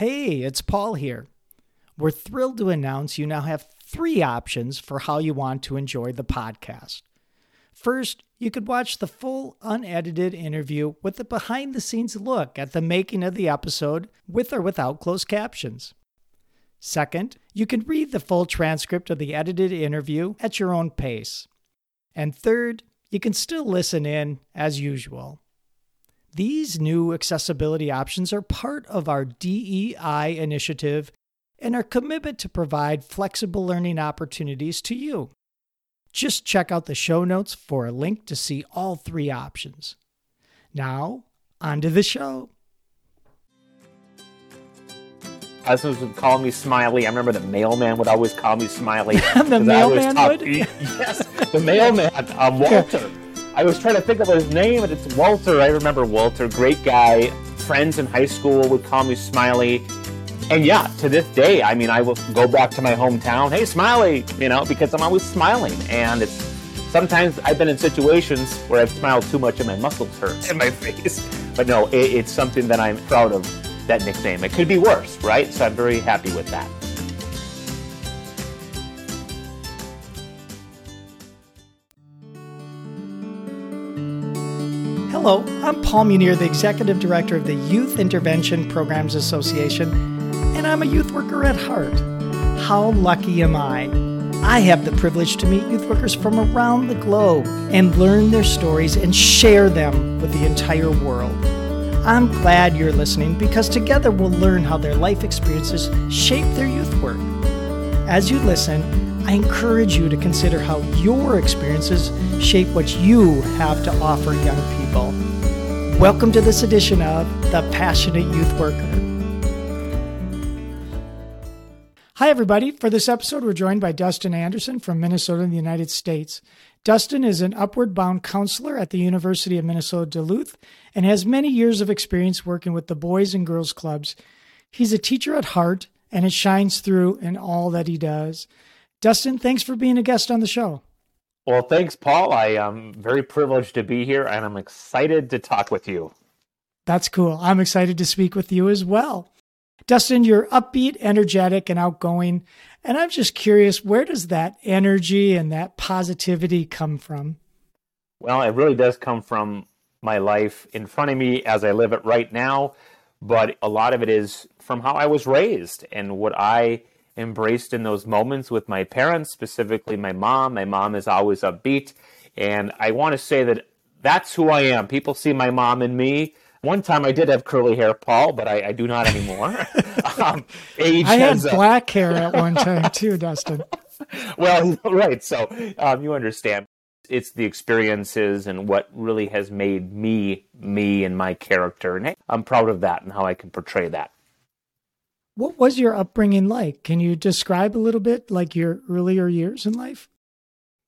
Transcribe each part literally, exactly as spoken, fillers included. Hey, it's Paul here. We're thrilled to announce you now have three options for how you want to enjoy the podcast. First, you could watch the full, unedited interview with a behind-the-scenes look at the making of the episode with or without closed captions. Second, you can read the full transcript of the edited interview at your own pace. And third, you can still listen in as usual. These new accessibility options are part of our D E I initiative and our commitment to provide flexible learning opportunities to you. Just check out the show notes for a link to see all three options. Now, on to the show. Husbands would call me Smiley. I remember the mailman would always call me Smiley. The mailman I would? Yes, the mailman, uh, Walter. I was trying to think of his name, and it's Walter. I remember Walter, great guy. Friends in high school would call me Smiley. And yeah, to this day, I mean, I will go back to my hometown, hey, Smiley, you know, because I'm always smiling. And it's sometimes I've been in situations where I've smiled too much and my muscles hurt in my face. But no, it, it's something that I'm proud of, that nickname. It could be worse, right? So I'm very happy with that. Hello, I'm Paul Munier, the Executive Director of the Youth Intervention Programs Association. And I'm a youth worker at heart. How lucky am I? I have the privilege to meet youth workers from around the globe and learn their stories and share them with the entire world. I'm glad you're listening because together we'll learn how their life experiences shape their youth work. As you listen, I encourage you to consider how your experiences shape what you have to offer young people. Welcome to this edition of The Passionate Youth Worker. Hi, everybody. For this episode, we're joined by Dustin Anderson from Minnesota in the United States. Dustin is an upward-bound counselor at the University of Minnesota Duluth and has many years of experience working with the Boys and Girls Clubs. He's a teacher at heart, and it shines through in all that he does. Dustin, thanks for being a guest on the show. Well, thanks, Paul. I am very privileged to be here, and I'm excited to talk with you. That's cool. I'm excited to speak with you as well. Dustin, you're upbeat, energetic, and outgoing, and I'm just curious, where does that energy and that positivity come from? Well, it really does come from my life in front of me as I live it right now, but a lot of it is from how I was raised and what I embraced in those moments with my parents, specifically my mom. My mom is always upbeat, and I want to say that that's who I am. People see my mom and me. One time I did have curly hair, Paul, but I, I do not anymore. um, age I had black a... hair at one time too, Dustin. Well, right. So um, you understand. It's the experiences and what really has made me, me and my character. And I'm proud of that and how I can portray that. What was your upbringing like? Can you describe a little bit like your earlier years in life?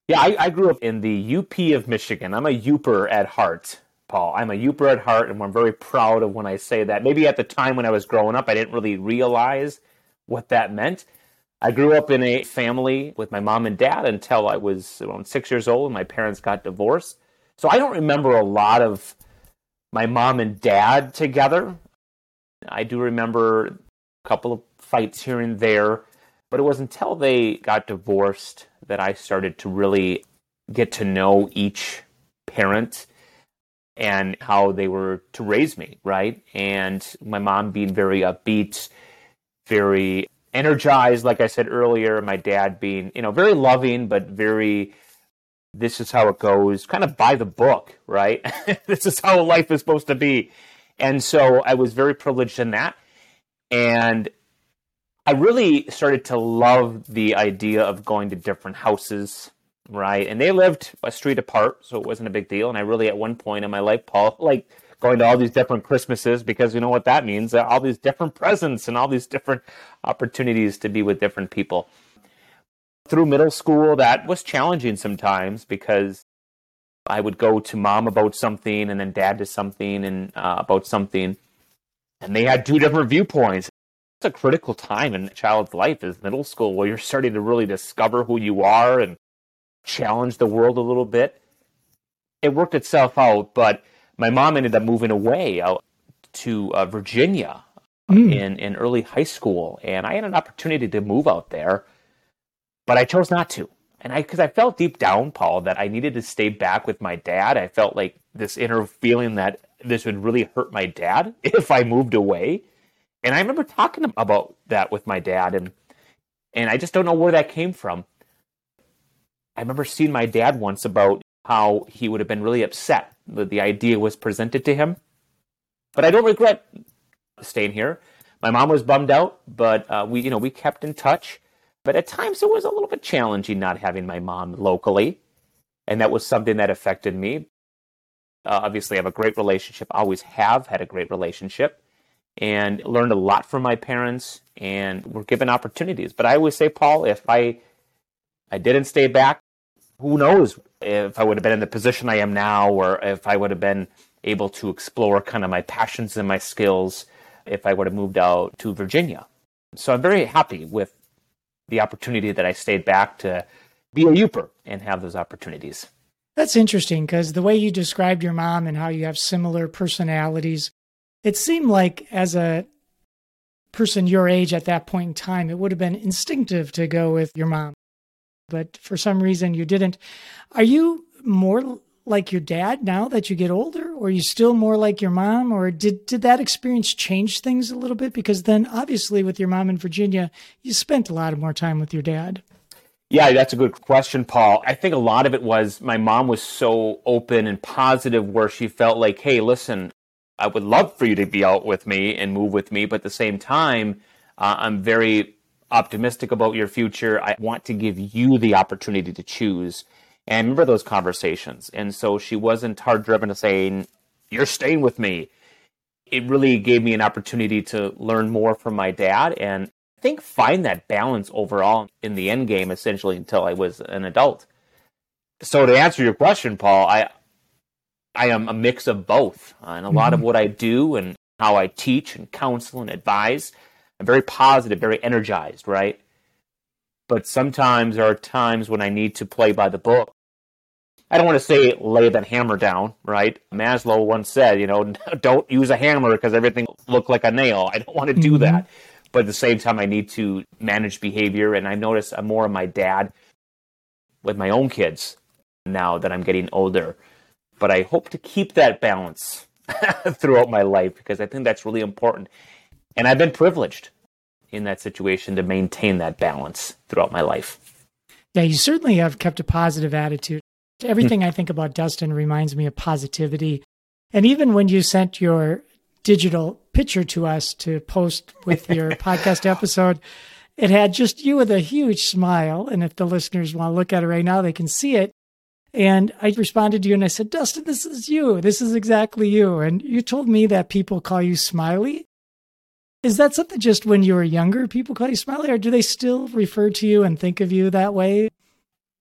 Yeah, I, I grew up in the U P of Michigan. I'm a youper at heart. Paul. I'm a youper at heart, and I'm very proud of when I say that. Maybe at the time when I was growing up, I didn't really realize what that meant. I grew up in a family with my mom and dad until I was around six years old, and my parents got divorced. So I don't remember a lot of my mom and dad together. I do remember a couple of fights here and there, but it was until they got divorced that I started to really get to know each parent and how they were to raise me, right? And my mom being very upbeat, very energized, like I said earlier, my dad being, you know, very loving, but very, this is how it goes, kind of by the book, right? This is how life is supposed to be. And so I was very privileged in that. And I really started to love the idea of going to different houses, right? And they lived a street apart, so it wasn't a big deal. And I really, at one point in my life, Paul, like going to all these different Christmases, because you know what that means, all these different presents and all these different opportunities to be with different people. Through middle school, that was challenging sometimes because I would go to mom about something and then dad to something and uh, about something. And they had two different viewpoints. It's a critical time in a child's life is middle school, where you're starting to really discover who you are and challenge the world a little bit. It worked itself out, but my mom ended up moving away out to uh, Virginia mm. in, in early high school, and I had an opportunity to move out there, but I chose not to. And I, because I felt deep down, Paul, that I needed to stay back with my dad. I felt like this inner feeling that this would really hurt my dad if I moved away. And I remember talking about that with my dad, and and I just don't know where that came from. I remember seeing my dad once about how he would have been really upset that the idea was presented to him. But I don't regret staying here. My mom was bummed out, but uh, we, you know, we kept in touch. But at times it was a little bit challenging not having my mom locally, and that was something that affected me. Uh, obviously, I have a great relationship, always have had a great relationship, and learned a lot from my parents and were given opportunities. But I always say, Paul, if I I didn't stay back, who knows if I would have been in the position I am now, or if I would have been able to explore kind of my passions and my skills if I would have moved out to Virginia. So I'm very happy with the opportunity that I stayed back to be a youper and have those opportunities. That's interesting, because the way you described your mom and how you have similar personalities, it seemed like as a person your age at that point in time, it would have been instinctive to go with your mom. But for some reason you didn't. Are you more like your dad now that you get older, or are you still more like your mom, or did, did that experience change things a little bit? Because then obviously with your mom in Virginia, you spent a lot of more time with your dad. Yeah, that's a good question, Paul. I think a lot of it was my mom was so open and positive where she felt like, hey, listen, I would love for you to be out with me and move with me, but at the same time, uh, I'm very optimistic about your future. I want to give you the opportunity to choose. And I remember those conversations. And so she wasn't hard-driven to saying, you're staying with me. It really gave me an opportunity to learn more from my dad and I think find that balance overall in the end game, essentially, until I was an adult. So to answer your question, Paul, I I am a mix of both. Uh, and a mm-hmm. lot of what I do and how I teach and counsel and advise, I'm very positive, very energized, right? But sometimes there are times when I need to play by the book. I don't want to say lay that hammer down, right? Maslow once said, you know, don't use a hammer because everything looked like a nail. I don't want to do mm-hmm. that. But at the same time, I need to manage behavior. And I notice I'm more of my dad with my own kids now that I'm getting older. But I hope to keep that balance throughout my life because I think that's really important. And I've been privileged in that situation to maintain that balance throughout my life. Yeah, you certainly have kept a positive attitude. Everything I think about Dustin reminds me of positivity. And even when you sent your digital picture to us to post with your podcast episode, it had just you with a huge smile. And if the listeners want to look at it right now, they can see it. And I responded to you and I said, Dustin, this is you. This is exactly you. And you told me that people call you Smiley. Is that something just when you were younger, people call you Smiley, or do they still refer to you and think of you that way?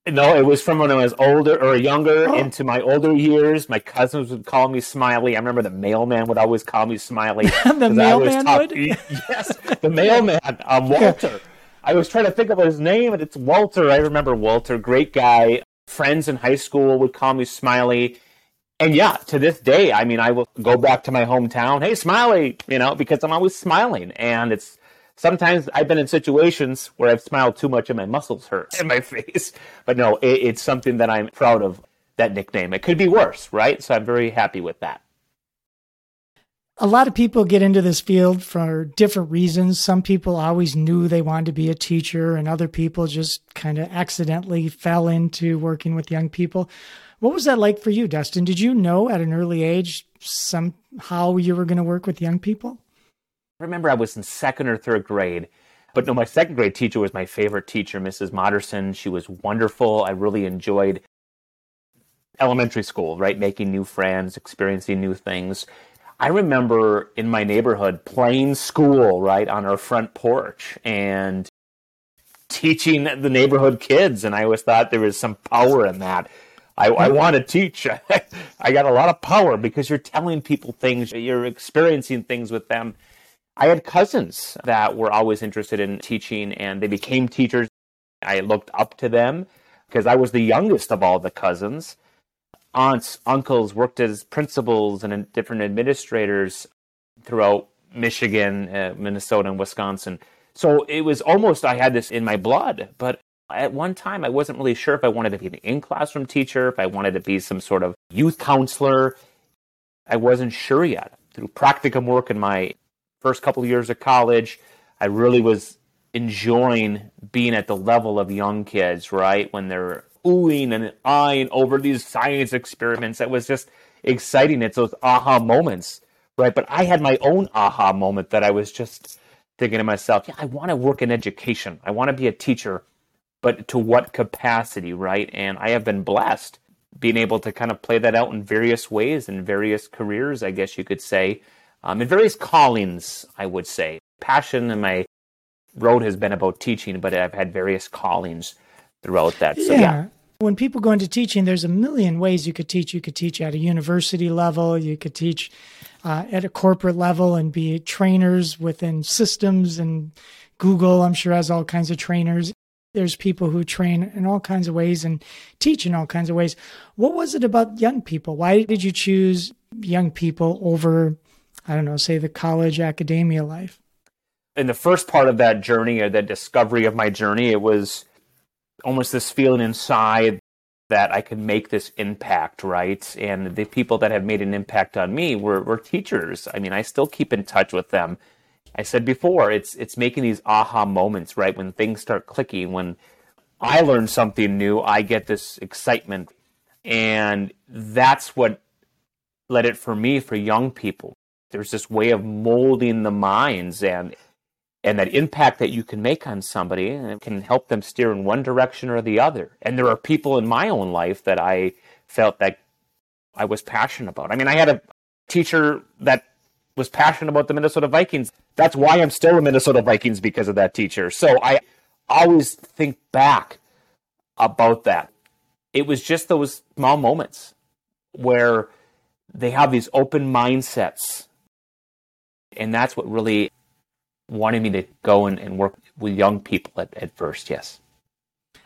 No, it was from when I was older or younger oh. into my older years. My cousins would call me Smiley. I remember the mailman would always call me Smiley. the mailman talk, would? Yes, the mailman, um, Walter. Yeah. I was trying to think of his name, and it's Walter. I remember Walter, great guy. Friends in high school would call me Smiley. And yeah, to this day, I mean, I will go back to my hometown, hey, Smiley, you know, because I'm always smiling. And it's sometimes I've been in situations where I've smiled too much and my muscles hurt in my face. But no, it, it's something that I'm proud of, that nickname. It could be worse, right? So I'm very happy with that. A lot of people get into this field for different reasons. Some people always knew they wanted to be a teacher, and other people just kind of accidentally fell into working with young people. What was that like for you, Dustin? Did you know at an early age somehow you were going to work with young people? I remember I was in second or third grade, but no, my second grade teacher was my favorite teacher, Missus Moderson. She was wonderful. I really enjoyed elementary school, right? Making new friends, experiencing new things. I remember in my neighborhood playing school, right, on our front porch and teaching the neighborhood kids. And I always thought there was some power in that. I, I want to teach. I got a lot of power because you're telling people things, you're experiencing things with them. I had cousins that were always interested in teaching and they became teachers. I looked up to them because I was the youngest of all the cousins. Aunts, uncles worked as principals and different administrators throughout Michigan, uh, Minnesota, and Wisconsin. So it was almost, I had this in my blood, but at one time I wasn't really sure if I wanted to be an in-classroom teacher, if I wanted to be some sort of youth counselor. I wasn't sure yet. Through practicum work in my first couple of years of college, I really was enjoying being at the level of young kids, right? When they're oohing and eyeing over these science experiments. That was just exciting. It's those aha moments, right? But I had my own aha moment that I was just thinking to myself, yeah, I want to work in education. I want to be a teacher, but to what capacity, right? And I have been blessed being able to kind of play that out in various ways, in various careers, I guess you could say, um, in various callings, I would say. Passion in my road has been about teaching, but I've had various callings throughout that. So, yeah. yeah. When people go into teaching, there's a million ways you could teach. You could teach at a university level. You could teach uh, at a corporate level and be trainers within systems. And Google, I'm sure, has all kinds of trainers. There's people who train in all kinds of ways and teach in all kinds of ways. What was it about young people? Why did you choose young people over, I don't know, say the college academia life? In the first part of that journey, or that discovery of my journey, it was almost this feeling inside that I could make this impact, right? And the people that have made an impact on me were, were teachers. I mean, I still keep in touch with them. I said before, it's it's making these aha moments, right? When things start clicking, when I learn something new, I get this excitement. And that's what led it for me, for young people. There's this way of molding the minds and and that impact that you can make on somebody, and it can help them steer in one direction or the other. And there are people in my own life that I felt that I was passionate about. I mean, I had a teacher that was passionate about the Minnesota Vikings. That's why I'm still a Minnesota Vikings, because of that teacher. So I always think back about that. It was just those small moments where they have these open mindsets. And that's what really wanted me to go and, and work with young people at, at first, yes.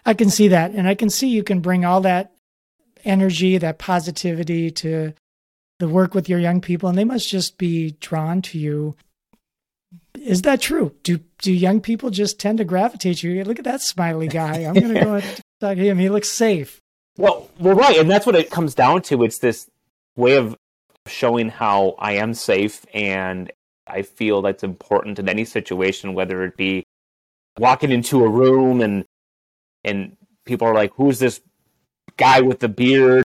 I can see that. And I can see you can bring all that energy, that positivity to the work with your young people, and they must just be drawn to you. Is that true? Do do young people just tend to gravitate to you? Look at that smiley guy. I'm going to go and talk to him. He looks safe. Well, well, right. And that's what it comes down to. It's this way of showing how I am safe, and I feel that's important in any situation, whether it be walking into a room and and people are like, who's this guy with the beard?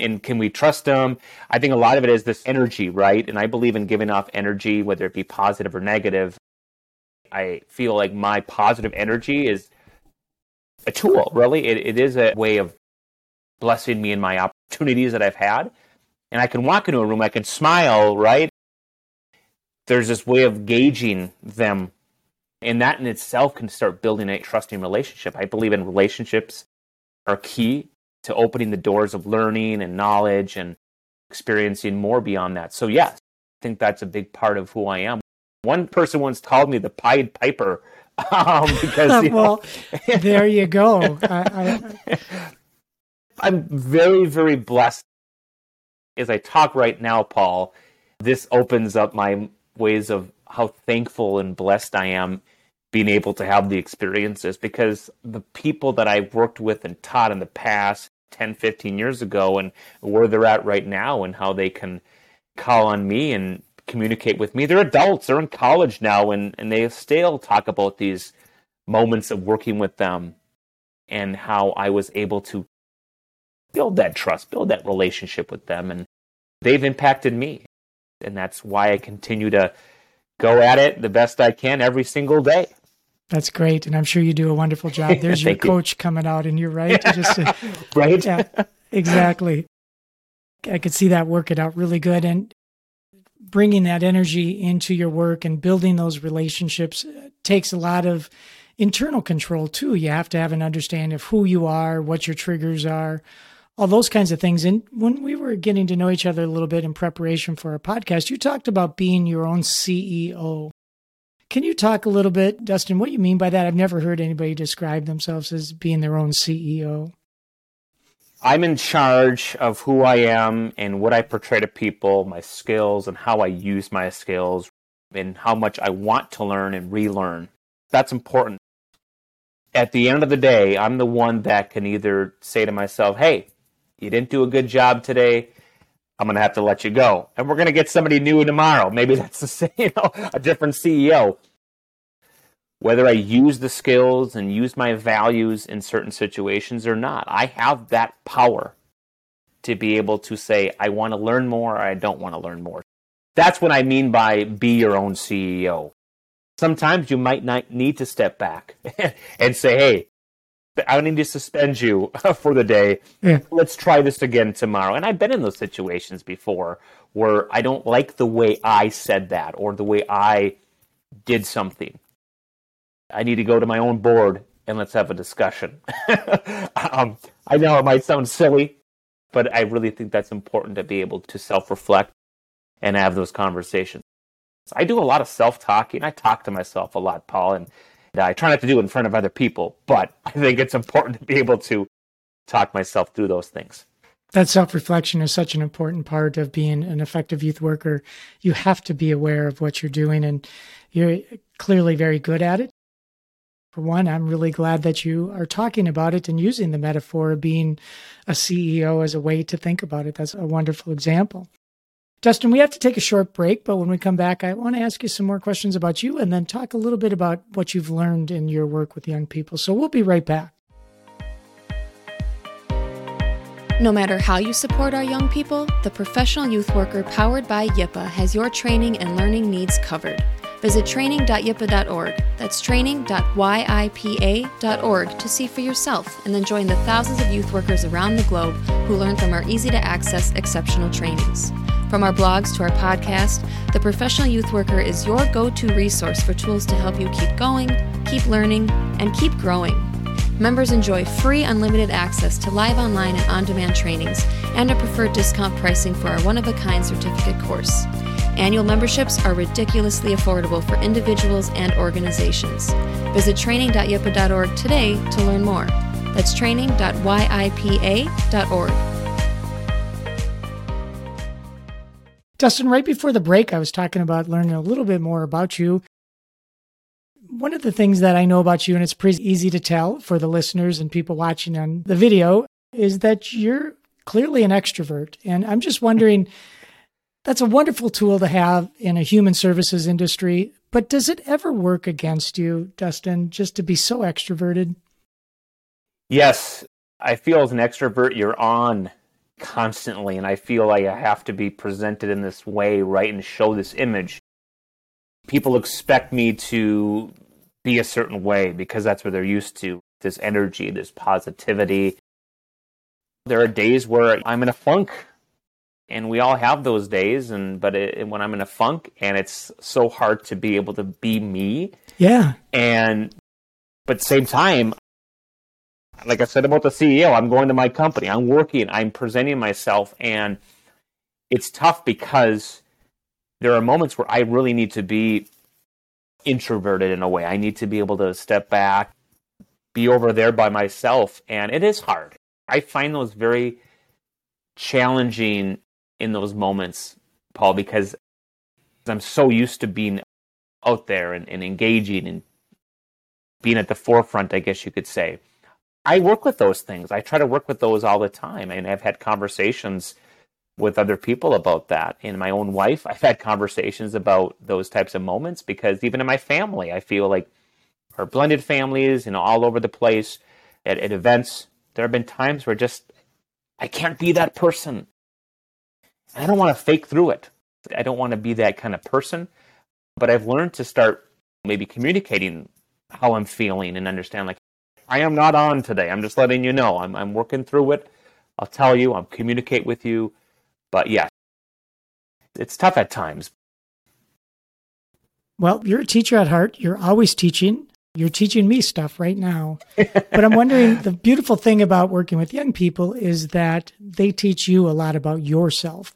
And can we trust them? I think a lot of it is this energy, right? And I believe in giving off energy, whether it be positive or negative. I feel like my positive energy is a tool, really. It, it is a way of blessing me in my opportunities that I've had. And I can walk into a room, I can smile, right? There's this way of gauging them. And that in itself can start building a trusting relationship. I believe in relationships are key to opening the doors of learning and knowledge and experiencing more beyond that. So yes, I think that's a big part of who I am. One person once called me the Pied Piper. Um, because you Well, know, there you go. I, I... I'm very, very blessed. As I talk right now, Paul, this opens up my ways of how thankful and blessed I am being able to have the experiences, because the people that I've worked with and taught in the past ten, fifteen years ago, and where they're at right now and how they can call on me and communicate with me. They're adults, they're in college now, and, and they still talk about these moments of working with them and how I was able to build that trust, build that relationship with them. And they've impacted me. And that's why I continue to go at it the best I can every single day. That's great. And I'm sure you do a wonderful job. There's your coach you. coming out, and you're right. Just, uh, right? Yeah, exactly. I could see that working out really good. And bringing that energy into your work and building those relationships takes a lot of internal control, too. You have to have an understanding of who you are, what your triggers are, all those kinds of things. And when we were getting to know each other a little bit in preparation for our podcast, you talked about being your own C E O. Can you talk a little bit, Dustin, what you mean by that? I've never heard anybody describe themselves as being their own C E O. I'm in charge of who I am and what I portray to people, my skills, and how I use my skills. and how much I want to learn and relearn. That's important. At the end of the day, I'm the one that can either say to myself, hey, you didn't do a good job today. I'm going to have to let you go. And we're going to get somebody new tomorrow. Maybe that's the same, you know, a different C E O. Whether I use the skills and use my values in certain situations or not, I have that power to be able to say, I want to learn more or I don't want to learn more. That's what I mean by be your own C E O. Sometimes you might not need to step back and say, hey, I need to suspend you for the day. Yeah. Let's try this again tomorrow. And I've been in those situations before where I don't like the way I said that or the way I did something. I need to go to my own board and let's have a discussion. um, I know it might sound silly, but I really think that's important to be able to self-reflect and have those conversations. I do a lot of self-talking. I talk to myself a lot, Paul, and I try not to do it in front of other people, but I think it's important to be able to talk myself through those things. That self-reflection is such an important part of being an effective youth worker. You have to be aware of what you're doing, and you're clearly very good at it. For one, I'm really glad that you are talking about it and using the metaphor of being a C E O as a way to think about it. That's a wonderful example. Dustin, we have to take a short break, but when we come back, I want to ask you some more questions about you and then talk a little bit about what you've learned in your work with young people. So we'll be right back. No matter how you support our young people, the Professional Youth Worker powered by Y I P A has your training and learning needs covered. Visit training dot y i p a dot org. That's training dot y i p a dot org to see for yourself and then join the thousands of youth workers around the globe who learn from our easy-to-access exceptional trainings. From our blogs to our podcast, the Professional Youth Worker is your go-to resource for tools to help you keep going, keep learning, and keep growing. Members enjoy free unlimited access to live online and on-demand trainings and a preferred discount pricing for our one-of-a-kind certificate course. Annual memberships are ridiculously affordable for individuals and organizations. Visit training dot y i p a dot org today to learn more. That's training dot y i p a dot org. Dustin, right before the break, I was talking about learning a little bit more about you. One of the things that I know about you, and it's pretty easy to tell for the listeners and people watching on the video, is that you're clearly an extrovert. And I'm just wondering... That's a wonderful tool to have in a human services industry, but does it ever work against you, Dustin, just to be so extroverted? Yes. I feel as an extrovert, you're on constantly, and I feel like I have to be presented in this way, right, and show this image. People expect me to be a certain way because that's what they're used to, this energy, this positivity. There are days where I'm in a funk. And we all have those days, and but it, when I'm in a funk, and it's so hard to be able to be me. Yeah. And but same time, like I said about the C E O, I'm going to my company, I'm working, I'm presenting myself, and it's tough because there are moments where I really need to be introverted in a way. I need to be able to step back, be over there by myself, and it is hard. I find those very challenging in those moments, Paul, because I'm so used to being out there and, and engaging and being at the forefront, I guess you could say. I work with those things. I try to work with those all the time. And I've had conversations with other people about that. In my own life, I've had conversations about those types of moments because even in my family, I feel like our blended families, you know, all over the place at, at events, there have been times where just I can't be that person. I don't want to fake through it. I don't want to be that kind of person, but I've learned to start maybe communicating how I'm feeling and understand, like, I am not on today. I'm just letting you know. I'm I'm working through it. I'll tell you. I'll communicate with you. But yeah, it's tough at times. Well, you're a teacher at heart. You're always teaching. You're teaching me stuff right now. But I'm wondering, the beautiful thing about working with young people is that they teach you a lot about yourself.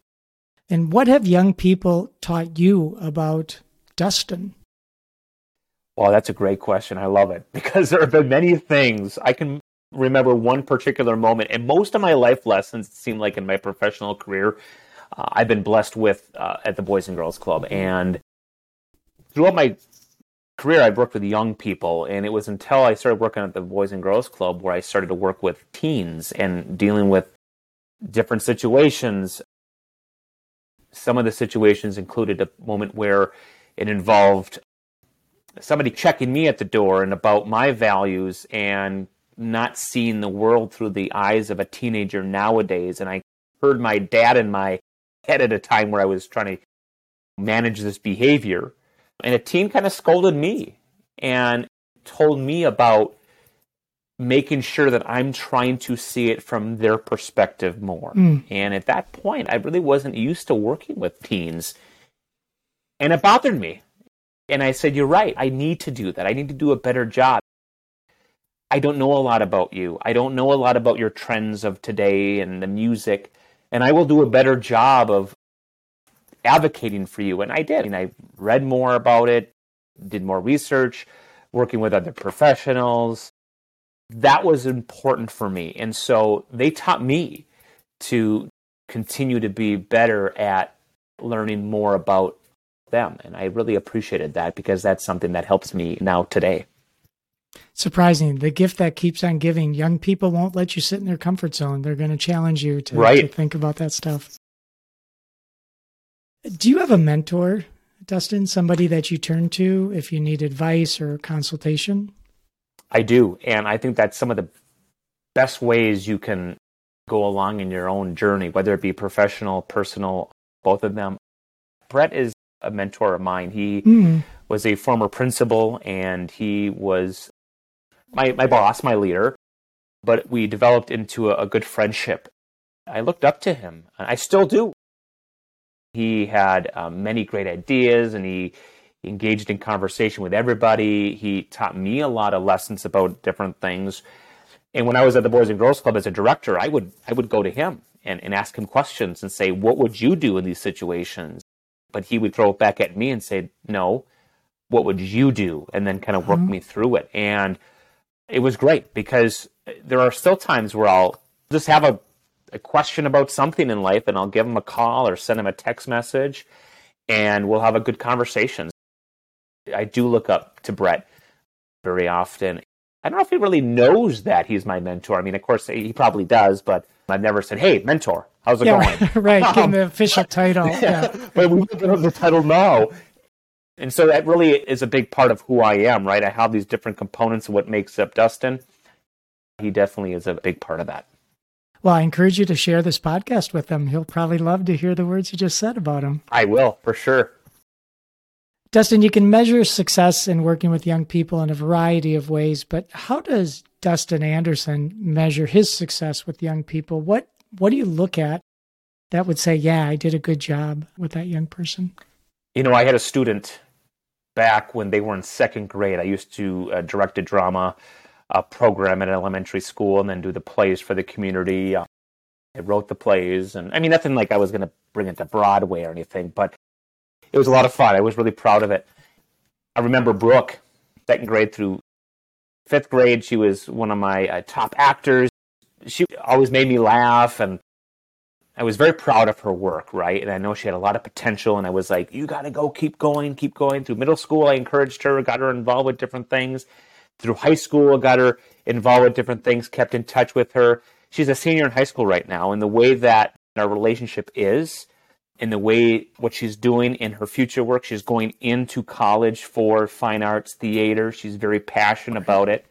And what have young people taught you about Dustin? Well, that's a great question. I love it because there have been many things. I can remember one particular moment, and most of my life lessons, it seemed like in my professional career, uh, I've been blessed with uh, at the Boys and Girls Club. And throughout my career, I've worked with young people, and it was until I started working at the Boys and Girls Club where I started to work with teens and dealing with different situations. Some of the situations included a moment where it involved somebody checking me at the door and about my values and not seeing the world through the eyes of a teenager nowadays. And I heard my dad in my head at a time where I was trying to manage this behavior. And a teen kind of scolded me and told me about making sure that I'm trying to see it from their perspective more. Mm. And at that point, I really wasn't used to working with teens. And it bothered me. And I said, you're right. I need to do that. I need to do a better job. I don't know a lot about you. I don't know a lot about your trends of today and the music. And I will do a better job of advocating for you. And I did. And I read more about it, did more research, working with other professionals. That was important for me. And so they taught me to continue to be better at learning more about them. And I really appreciated that because that's something that helps me now today. Surprising. The gift that keeps on giving. Young people won't let you sit in their comfort zone. They're going to challenge you to, right. to think about that stuff. Do you have a mentor, Dustin, somebody that you turn to if you need advice or consultation? I do. And I think that's some of the best ways you can go along in your own journey, whether it be professional, personal, both of them. Brett is a mentor of mine. He mm. was a former principal and he was my, my boss, my leader, but we developed into a, a good friendship. I looked up to him and I still do. He had um, many great ideas and he engaged in conversation with everybody. He taught me a lot of lessons about different things. And when I was at the Boys and Girls Club as a director, I would I would go to him and, and ask him questions and say, what would you do in these situations? But he would throw it back at me and say, no, what would you do? And then kind of work mm-hmm. me through it. And it was great because there are still times where I'll just have a, a question about something in life and I'll give him a call or send him a text message and we'll have a good conversation. I do look up to Brett very often. I don't know if he really knows that he's my mentor. I mean, of course, he probably does, but I've never said, hey, mentor, how's it yeah, going? Right, um, give him the official title. Yeah. Yeah. But we give him the title now. And so that really is a big part of who I am, right? I have these different components of what makes up Dustin. He definitely is a big part of that. Well, I encourage you to share this podcast with him. He'll probably love to hear the words you just said about him. I will, for sure. Dustin, you can measure success in working with young people in a variety of ways, but how does Dustin Anderson measure his success with young people? What what do you look at that would say, yeah, I did a good job with that young person? You know, I had a student back when they were in second grade. I used to uh, direct a drama uh, program at an elementary school and then do the plays for the community. Uh, I wrote the plays. And I mean, nothing like I was going to bring it to Broadway or anything, but it was a lot of fun. I was really proud of it. I remember Brooke, second grade through fifth grade. She was one of my uh, top actors. She always made me laugh, and I was very proud of her work, right? And I know she had a lot of potential, and I was like, you got to go, keep going, keep going. Through middle school, I encouraged her, got her involved with different things. Through high school, I got her involved with different things, kept in touch with her. She's a senior in high school right now, and the way that our relationship is, and the way what she's doing in her future work, she's going into college for fine arts theater. She's very passionate about it.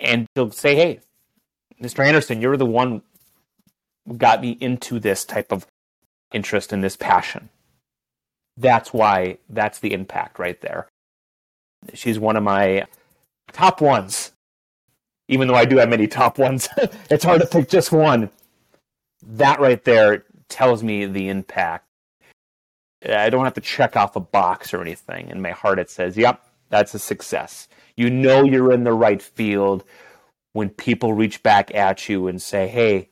And she'll say, hey, Mister Anderson, you're the one who got me into this type of interest and this passion. That's why, that's the impact right there. She's one of my top ones. Even though I do have many top ones, it's hard to pick just one. That right there tells me the impact. I don't have to check off a box or anything. In my heart, it says, yep, that's a success. You know you're in the right field when people reach back at you and say, hey,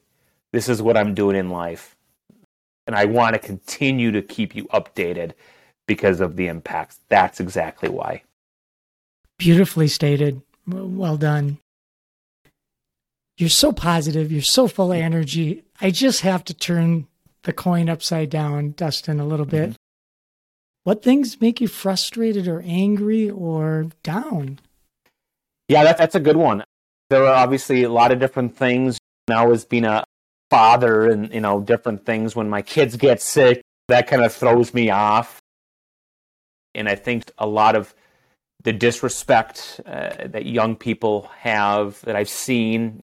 this is what I'm doing in life. And I want to continue to keep you updated because of the impacts. That's exactly why. Beautifully stated. Well done. You're so positive. You're so full of energy. I just have to turn the coin upside down, Dustin, a little bit. What things make you frustrated or angry or down? Yeah, that, that's a good one. There are obviously a lot of different things. Now, as being a father and, you know, different things when my kids get sick, that kind of throws me off. And I think a lot of the disrespect uh, that young people have that I've seen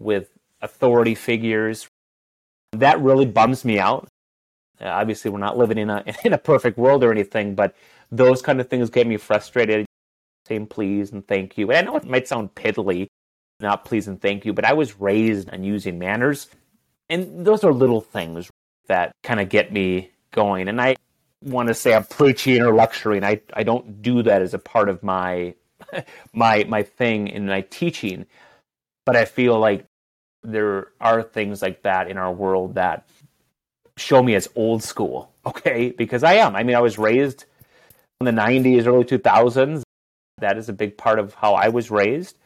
with authority figures, that really bums me out. Uh, obviously, we're not living in a in a perfect world or anything, but those kind of things get me frustrated. Saying please and thank you. And I know it might sound piddly, not please and thank you, but I was raised on using manners. And those are little things that kind of get me going. And I want to say I'm preaching or lecturing. I, I don't do that as a part of my my my thing in my teaching. But I feel like there are things like that in our world that show me as old school, okay? Because I am. I mean, I was raised in the nineties, early two thousands. That is a big part of how I was raised.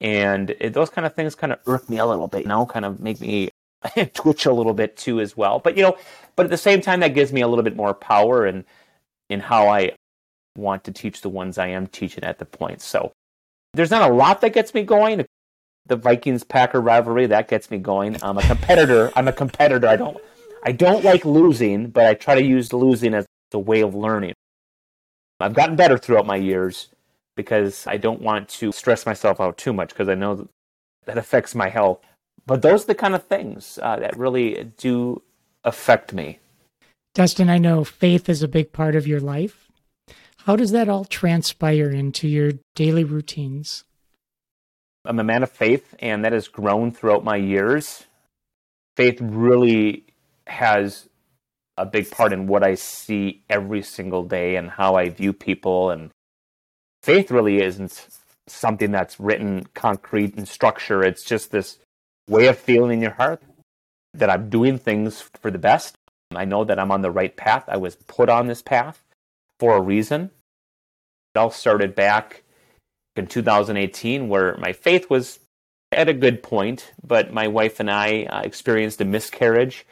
And it, those kind of things kind of irk me a little bit, you know, kind of make me twitch a little bit too as well. But, you know, but at the same time, that gives me a little bit more power in, in how I want to teach the ones I am teaching at the point. So there's not a lot that gets me going. The Vikings-Packer rivalry, that gets me going. I'm a competitor. I'm a competitor. I don't I don't like losing, but I try to use losing as a way of learning. I've gotten better throughout my years, because I don't want to stress myself out too much, because I know that affects my health. But those are the kind of things uh, that really do affect me. Dustin, I know faith is a big part of your life. How does that all transpire into your daily routines? I'm a man of faith, and that has grown throughout my years. Faith really has a big part in what I see every single day and how I view people, and faith really isn't something that's written concrete in structure. It's just this way of feeling in your heart that I'm doing things for the best. I know that I'm on the right path. I was put on this path for a reason. It all started back in two thousand eighteen, where my faith was at a good point, but my wife and I uh, experienced a miscarriage,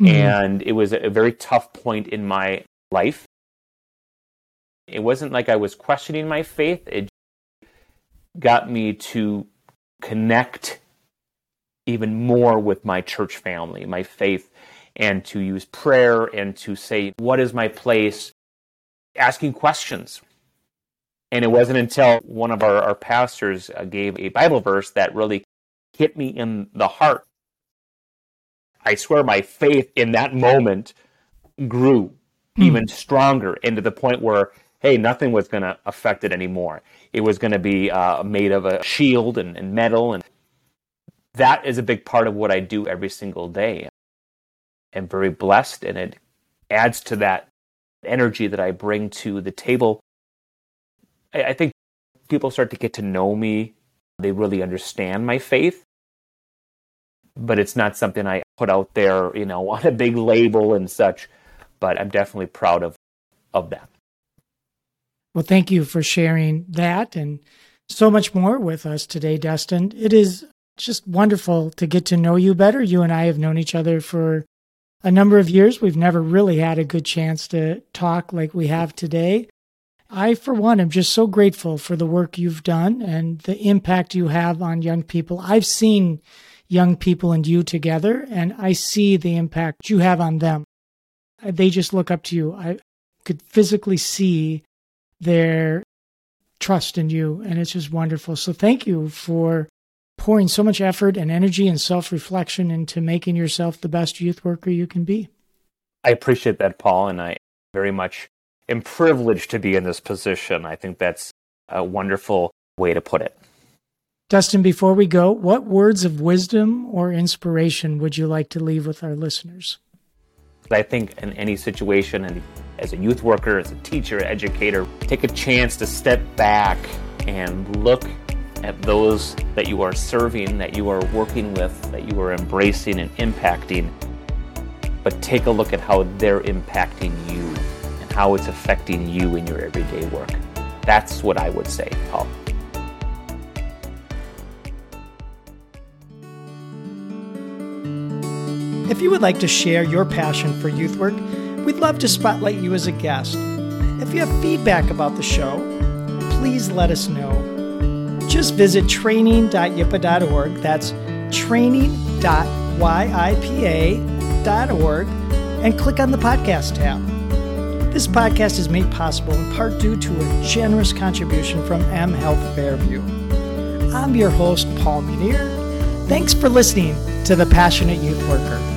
mm-hmm. and it was a very tough point in my life. It wasn't like I was questioning my faith. It got me to connect even more with my church family, my faith, and to use prayer and to say, what is my place? Asking questions. And it wasn't until one of our, our pastors gave a Bible verse that really hit me in the heart. I swear my faith in that moment grew even stronger, and to the point where, hey, nothing was going to affect it anymore. It was going to be uh, made of a shield and, and metal. And that is a big part of what I do every single day. I'm very blessed, and it adds to that energy that I bring to the table. I, I think people start to get to know me. They really understand my faith. But it's not something I put out there, you know, on a big label and such. But I'm definitely proud of of that. Well, thank you for sharing that and so much more with us today, Dustin. It is just wonderful to get to know you better. You and I have known each other for a number of years. We've never really had a good chance to talk like we have today. I, for one, am just so grateful for the work you've done and the impact you have on young people. I've seen young people and you together, and I see the impact you have on them. They just look up to you. I could physically see their trust in you, and it's just wonderful. So thank you for pouring so much effort and energy and self-reflection into making yourself the best youth worker you can be. I appreciate that, Paul, and I very much am privileged to be in this position. I think that's a wonderful way to put it. Dustin, before we go, what words of wisdom or inspiration would you like to leave with our listeners? I think in any situation, and as a youth worker, as a teacher, educator, take a chance to step back and look at those that you are serving, that you are working with, that you are embracing and impacting, but take a look at how they're impacting you and how it's affecting you in your everyday work. That's what I would say, Paul. If you would like to share your passion for youth work, we'd love to spotlight you as a guest. If you have feedback about the show, please let us know. Just visit training dot y i p a dot org. That's training dot y i p a dot org and click on the podcast tab. This podcast is made possible in part due to a generous contribution from M Health Fairview. I'm your host, Paul Munier. Thanks for listening to The Passionate Youth Worker.